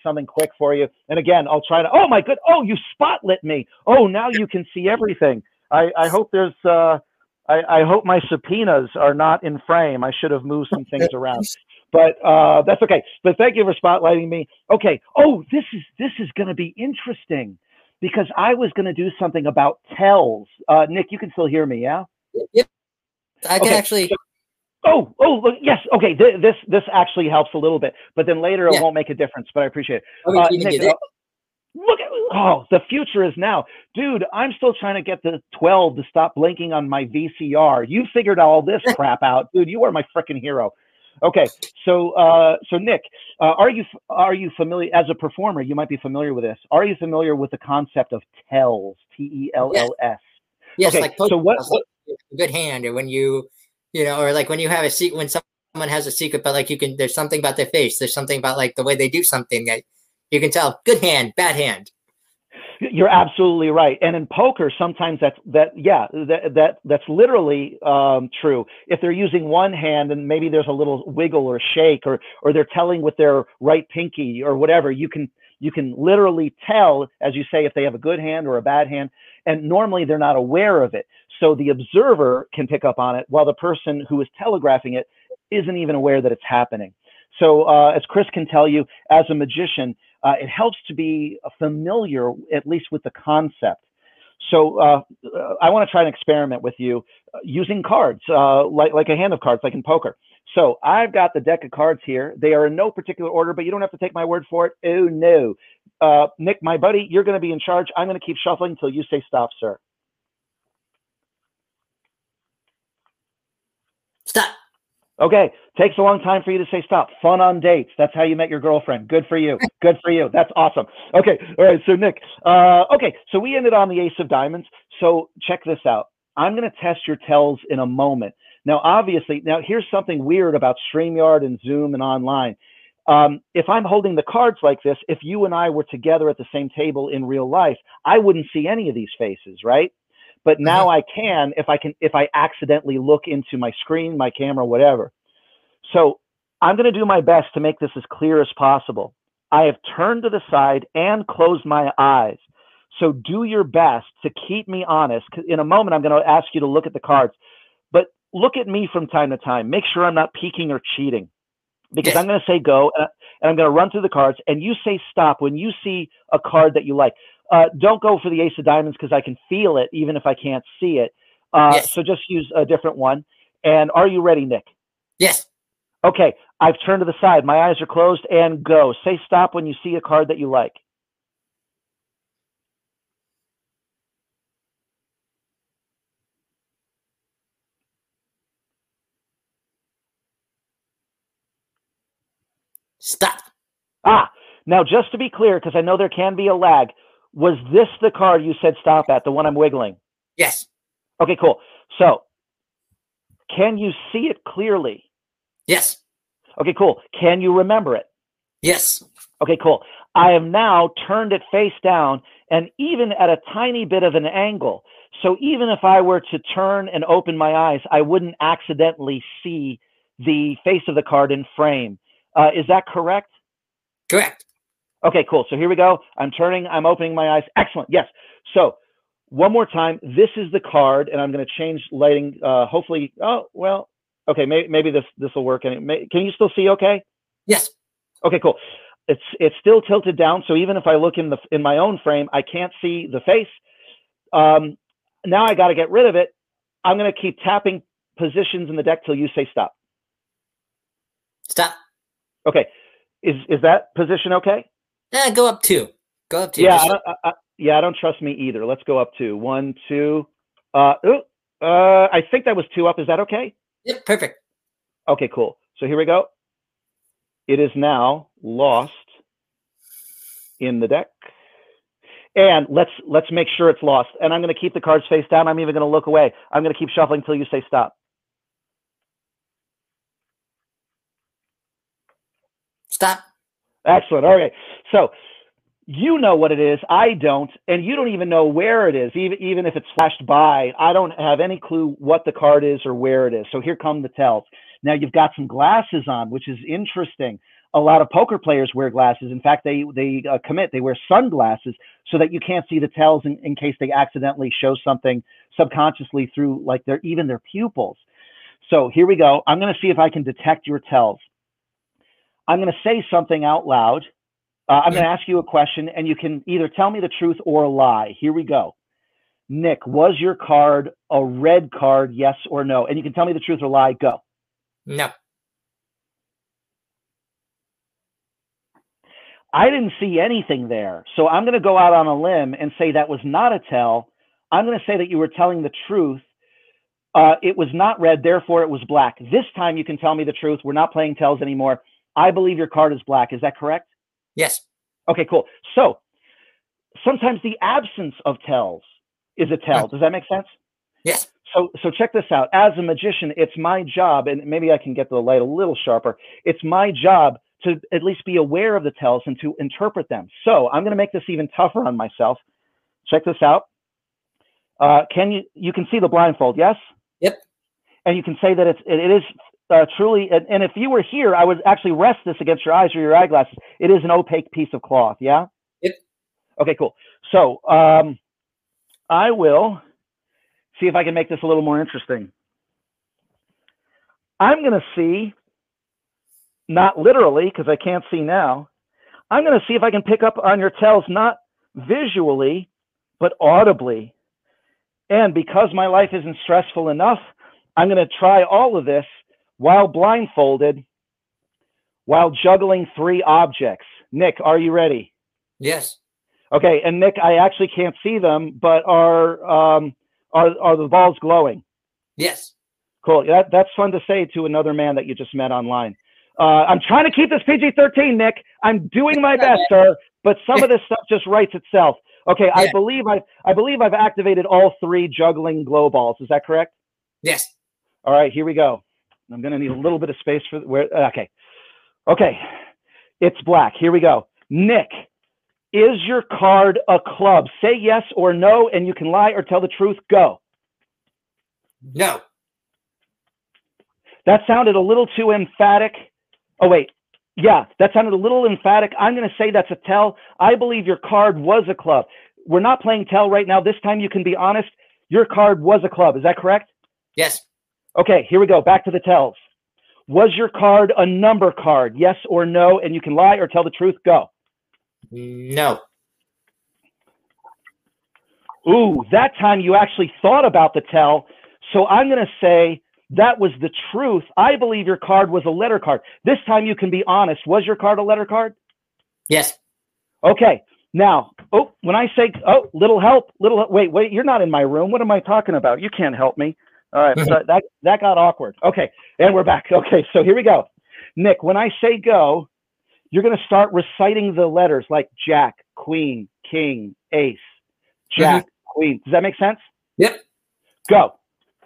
something quick for you. And again, I'll try to. Oh my good. Oh, you spotlit me. Oh, now you can see everything. I hope there's. I hope my subpoenas are not in frame. I should have moved some things around. But that's okay. But thank you for spotlighting me. Okay. Oh, this is going to be interesting. Because I was going to do something about tells. Nick, you can still hear me, yeah? Yep. I can actually. Oh, yes. Okay, this actually helps a little bit. But then later it won't make a difference, but I appreciate it. Nick, look at the future is now. Dude, I'm still trying to get the 12 to stop blinking on my VCR. You figured all this crap out. Dude, you are my freaking hero. Okay, so Nick, are you familiar as a performer? You might be familiar with this. Are you familiar with the concept of tells? TELLS. Yes. Okay, like so what? A good hand, or when or like when you have a secret, when someone has a secret, but like you can, there's something about their face, there's something about like the way they do something that you can tell. Good hand, bad hand. You're absolutely right, and in poker, sometimes that's literally true. If they're using one hand and maybe there's a little wiggle or shake, or they're telling with their right pinky or whatever, you can literally tell, as you say, if they have a good hand or a bad hand. And normally they're not aware of it, so the observer can pick up on it, while the person who is telegraphing it isn't even aware that it's happening. So as Chris can tell you, as a magician, it helps to be familiar, at least with the concept. So I want to try an experiment with you using cards, like a hand of cards, like in poker. So I've got the deck of cards here. They are in no particular order, but you don't have to take my word for it. Oh, no. Nick, my buddy, you're going to be in charge. I'm going to keep shuffling until you say stop, sir. Stop. Okay, takes a long time for you to say stop. Fun on dates. That's how you met your girlfriend. Good for you. Good for you. That's awesome. Okay, all right, so Nick. So we ended on the ace of diamonds. So check this out. I'm going to test your tells in a moment. Now, obviously, here's something weird about StreamYard and Zoom and online. If I'm holding the cards like this, if you and I were together at the same table in real life, I wouldn't see any of these faces, right? But now I can, if I accidentally look into my screen, my camera, whatever. So I'm going to do my best to make this as clear as possible. I have turned to the side and closed my eyes. So do your best to keep me honest. In a moment, I'm going to ask you to look at the cards, but look at me from time to time. Make sure I'm not peeking or cheating, because I'm going to say go. and I'm going to run through the cards, and you say stop when you see a card that you like. Don't go for the Ace of Diamonds because I can feel it even if I can't see it. Yes. So just use a different one. And are you ready, Nick? Yes. Okay. I've turned to the side. My eyes are closed and go. Say stop when you see a card that you like. Stop. Ah, now just to be clear, because I know there can be a lag, was this the card you said stop at, the one I'm wiggling? Yes. Okay, cool. So, can you see it clearly? Yes. Okay, cool. Can you remember it? Yes. Okay, cool. I have now turned it face down and even at a tiny bit of an angle. So even if I were to turn and open my eyes, I wouldn't accidentally see the face of the card in frame. Is that correct? Correct. Okay, cool. So here we go. I'm turning. I'm opening my eyes. Excellent. Yes. So one more time. This is the card, and I'm going to change lighting. Hopefully. Oh, well, okay. Maybe this will work. And can you still see okay? Yes. Okay, cool. It's still tilted down. So even if I look in my own frame, I can't see the face. Now I got to get rid of it. I'm going to keep tapping positions in the deck till you say stop. Stop. Okay, is that position okay? Yeah, go up two. Go up two. Yeah, I don't trust me either. Let's go up two. One, two. I think that was two up. Is that okay? Yep, perfect. Okay, cool. So here we go. It is now lost in the deck, and let's make sure it's lost. And I'm going to keep the cards face down. I'm even going to look away. I'm going to keep shuffling until you say stop. Stop. Excellent. All right. So you know what it is. I don't. And you don't even know where it is. Even if it's flashed by, I don't have any clue what the card is or where it is. So here come the tells. Now you've got some glasses on, which is interesting. A lot of poker players wear glasses. In fact, they wear sunglasses so that you can't see the tells in case they accidentally show something subconsciously through like even their pupils. So here we go. I'm going to see if I can detect your tells. I'm going to say something out loud. I'm going to ask you a question, and you can either tell me the truth or a lie. Here we go. Nick, was your card a red card, yes or no? And you can tell me the truth or lie. Go. No. I didn't see anything there, so I'm going to go out on a limb and say that was not a tell. I'm going to say that you were telling the truth. It was not red, therefore it was black. This time you can tell me the truth. We're not playing tells anymore. I believe your card is black. Is that correct? Yes. Okay, cool. So sometimes the absence of tells is a tell. Does that make sense? Yes. So check this out. As a magician, it's my job, and maybe I can get the light a little sharper. It's my job to at least be aware of the tells and to interpret them. So I'm going to make this even tougher on myself. Check this out. You can see the blindfold, yes? Yep. And you can say that it is... truly, and if you were here, I would actually rest this against your eyes or your eyeglasses. It is an opaque piece of cloth, yeah? Yep. Okay, cool. So I will see if I can make this a little more interesting. I'm going to see, not literally, because I can't see now, I'm going to see if I can pick up on your tells, not visually, but audibly. And because my life isn't stressful enough, I'm going to try all of this while blindfolded, while juggling three objects. Nick, are you ready? Yes. Okay, and Nick, I actually can't see them, but are the balls glowing? Yes. Cool. That's fun to say to another man that you just met online. I'm trying to keep this PG-13, Nick. I'm doing my best, sir, but some of this stuff just writes itself. Okay, yeah. I believe I've activated all three juggling glow balls. Is that correct? Yes. All right, here we go. I'm going to need a little bit of space for where. Okay. Okay. It's black. Here we go. Nick, is your card a club? Say yes or no, and you can lie or tell the truth. Go. No. That sounded a little too emphatic. Oh, wait. Yeah, that sounded a little emphatic. I'm going to say that's a tell. I believe your card was a club. We're not playing tell right now. This time you can be honest. Your card was a club. Is that correct? Yes. Okay, here we go. Back to the tells. Was your card a number card? Yes or no? And you can lie or tell the truth. Go. No. Ooh, that time you actually thought about the tell. So I'm going to say that was the truth. I believe your card was a letter card. This time you can be honest. Was your card a letter card? Yes. Okay. Now, oh, when I say, oh, little help, wait, you're not in my room. What am I talking about? You can't help me. All right, so that got awkward. Okay, and we're back. Okay, so here we go. Nick, when I say go, you're going to start reciting the letters like Jack, Queen, King, Ace, Jack, Queen. Does that make sense? Yep. Go.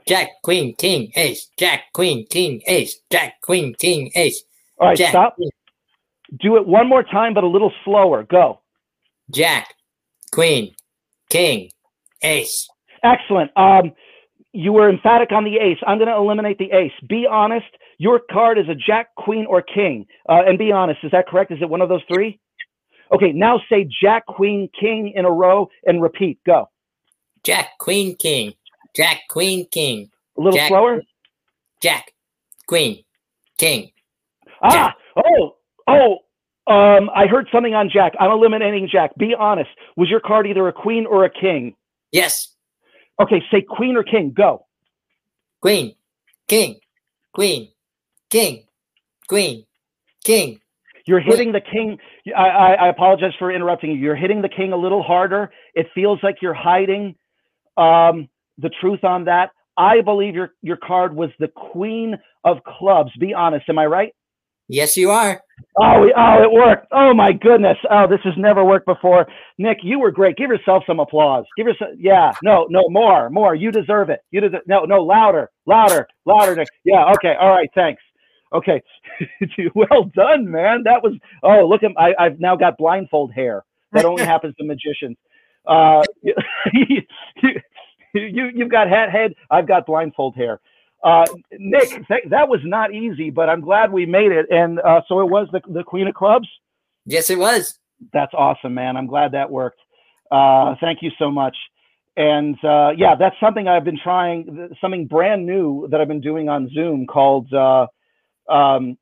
Jack, Queen, King, Ace, Jack, Queen, King, Ace, Jack, Queen, King, Ace. All right, Jack, stop. Queen. Do it one more time, but a little slower. Go. Jack, Queen, King, Ace. Excellent. You were emphatic on the ace. I'm going to eliminate the ace. Be honest. Your card is a Jack, Queen, or King. And be honest. Is that correct? Is it one of those three? Okay. Now say Jack, Queen, King in a row and repeat. Go. Jack, Queen, King. Jack, Queen, King. A little Jack, slower. Jack, Queen, King. Jack. Ah. Oh. I heard something on Jack. I'm eliminating Jack. Be honest. Was your card either a Queen or a King? Yes. Okay, say Queen or King. Go. Queen, King, Queen, King, Queen, King. You're hitting the King. I apologize for interrupting you. You're hitting the King a little harder. It feels like you're hiding the truth on that. I believe your card was the Queen of Clubs. Be honest. Am I right? Yes, you are. Oh, it worked. Oh, my goodness. Oh, this has never worked before. Nick, you were great. Give yourself some applause. Give yourself, yeah. No, more. You deserve it. You deserve, no, louder, Nick. Yeah, okay. All right, thanks. Okay. Well done, man. That was, oh, look, I've now got blindfold hair. That only happens to magicians. You've got hat head. I've got blindfold hair. Nick, that was not easy, but I'm glad we made it. And so it was the Queen of Clubs? Yes, it was. That's awesome, man. I'm glad that worked. Thank you so much. And yeah, that's something I've been trying, something brand new that I've been doing on Zoom called Glow and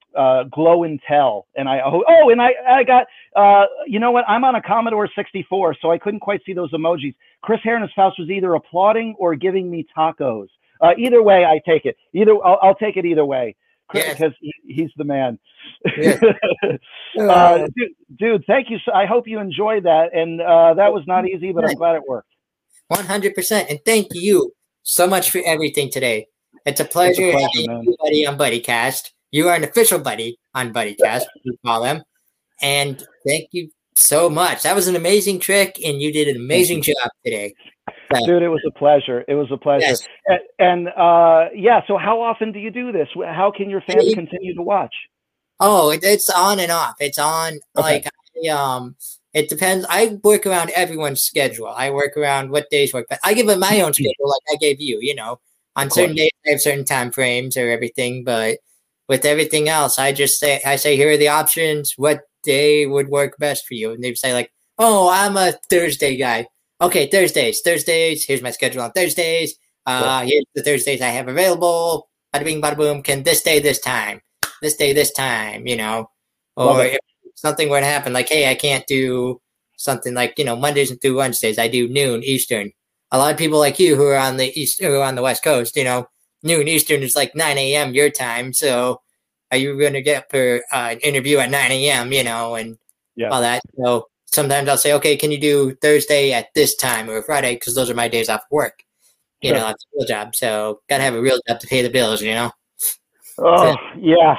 Tell. And I got, you know what? I'm on a Commodore 64, so I couldn't quite see those emojis. Chris Heron as Faust was either applauding or giving me tacos. Either way, I take it. I'll take it either way, because yes. He's the man. Yes. Dude, thank you. I hope you enjoyed that, and that was not easy, but I'm glad it worked. 100%, and thank you so much for everything today. It's a pleasure having you, buddy, on BuddyCast. You are an official buddy on BuddyCast, we call him. And thank you so much. That was an amazing trick, and you did an amazing job today. Dude, it was a pleasure. It was a pleasure. Yes. And yeah, so how often do you do this? How can your fans continue to watch? Oh, it's on and off. It's on, okay. It depends. I work around everyone's schedule. I work around what days work, but I give them my own schedule like I gave you, on certain days I have certain time frames or everything, but with everything else, I say, here are the options. What day would work best for you? And they say like, oh, I'm a Thursday guy. Okay, Thursdays. Here's my schedule on Thursdays. Here's the Thursdays I have available. Bada bing, bada boom. Can this day, this time, Or if something were to happen, like, hey, I can't do something like, Mondays and through Wednesdays. I do noon Eastern. A lot of people like you who are on the West Coast, noon Eastern is like 9 a.m. your time. So are you going to get for an interview at 9 a.m., and all that? So sometimes I'll say, okay, can you do Thursday at this time or Friday? Because those are my days off work. You know, that's a real job. So got to have a real job to pay the bills, Oh, yeah.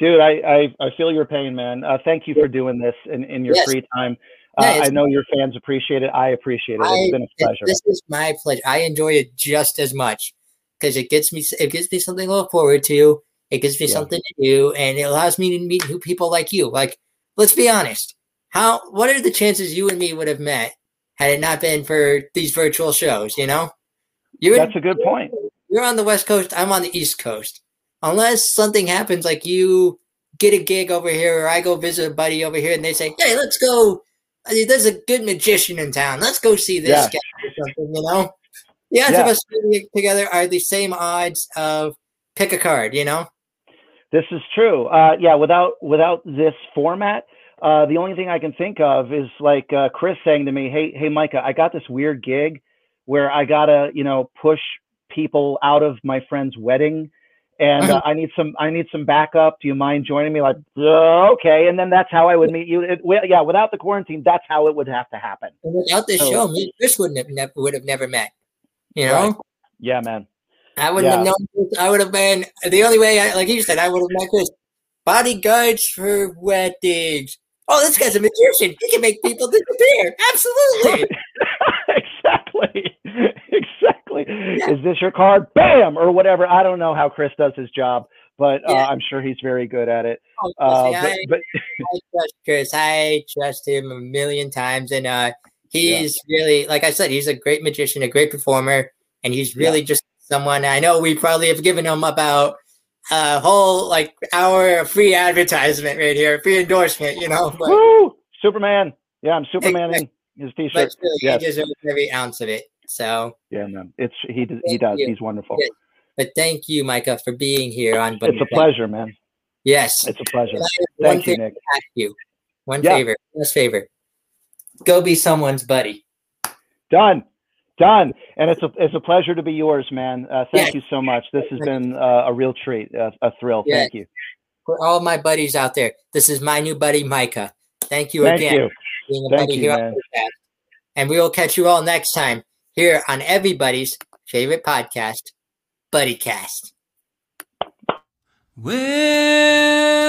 Dude, I feel your pain, man. Thank you for doing this in your free time. I know your fans appreciate it. I appreciate it. It's been a pleasure. This is my pleasure. I enjoy it just as much because it gives me something to look forward to. It gives me something to do, and it allows me to meet new people like you. Like, let's be honest. What are the chances you and me would have met had it not been for these virtual shows, That's a good point. You're on the West Coast. I'm on the East Coast. Unless something happens, like you get a gig over here or I go visit a buddy over here and they say, hey, let's go. There's a good magician in town. Let's go see this guy or something, The odds of us getting together are the same odds of pick a card, This is true. Yeah, without this format, the only thing I can think of is like Chris saying to me, hey, Micah, I got this weird gig where I gotta, push people out of my friend's wedding, and I need some backup. Do you mind joining me? Like, okay. And then that's how I would meet you. Yeah, without the quarantine, that's how it would have to happen. And without this show, me and Chris would have never met. You know? Right. Yeah, man. I wouldn't have known. I would have been the only way. Like you said, I would have met Chris. Bodyguards for weddings. Oh, this guy's a magician. He can make people disappear. Absolutely. Exactly. Yeah. Is this your card? Bam, or whatever. I don't know how Chris does his job, but I'm sure he's very good at it. Oh, I trust Chris. I trust him a million times, and he's really, like I said, he's a great magician, a great performer, and he's really just someone. I know we probably have given him about a whole hour of free advertisement right here, free endorsement. But, woo! Superman. Yeah, I'm Superman. Exactly. His T-shirt. Really, he deserves every ounce of it. So yeah, man, he does. He's wonderful. Yeah. But thank you, Micah, for being here on Buddy. It's a pleasure, man. Yes, it's a pleasure. Thank you, Nick. One last favor. Go be someone's buddy. Done. And it's a pleasure to be yours, man. Thank you so much. This has been a real treat, a thrill. Yes. Thank you. For all my buddies out there, this is my new buddy, Micah. Thank you again. Thank you, man. And we will catch you all next time here on everybody's favorite podcast, BuddyCast. Well.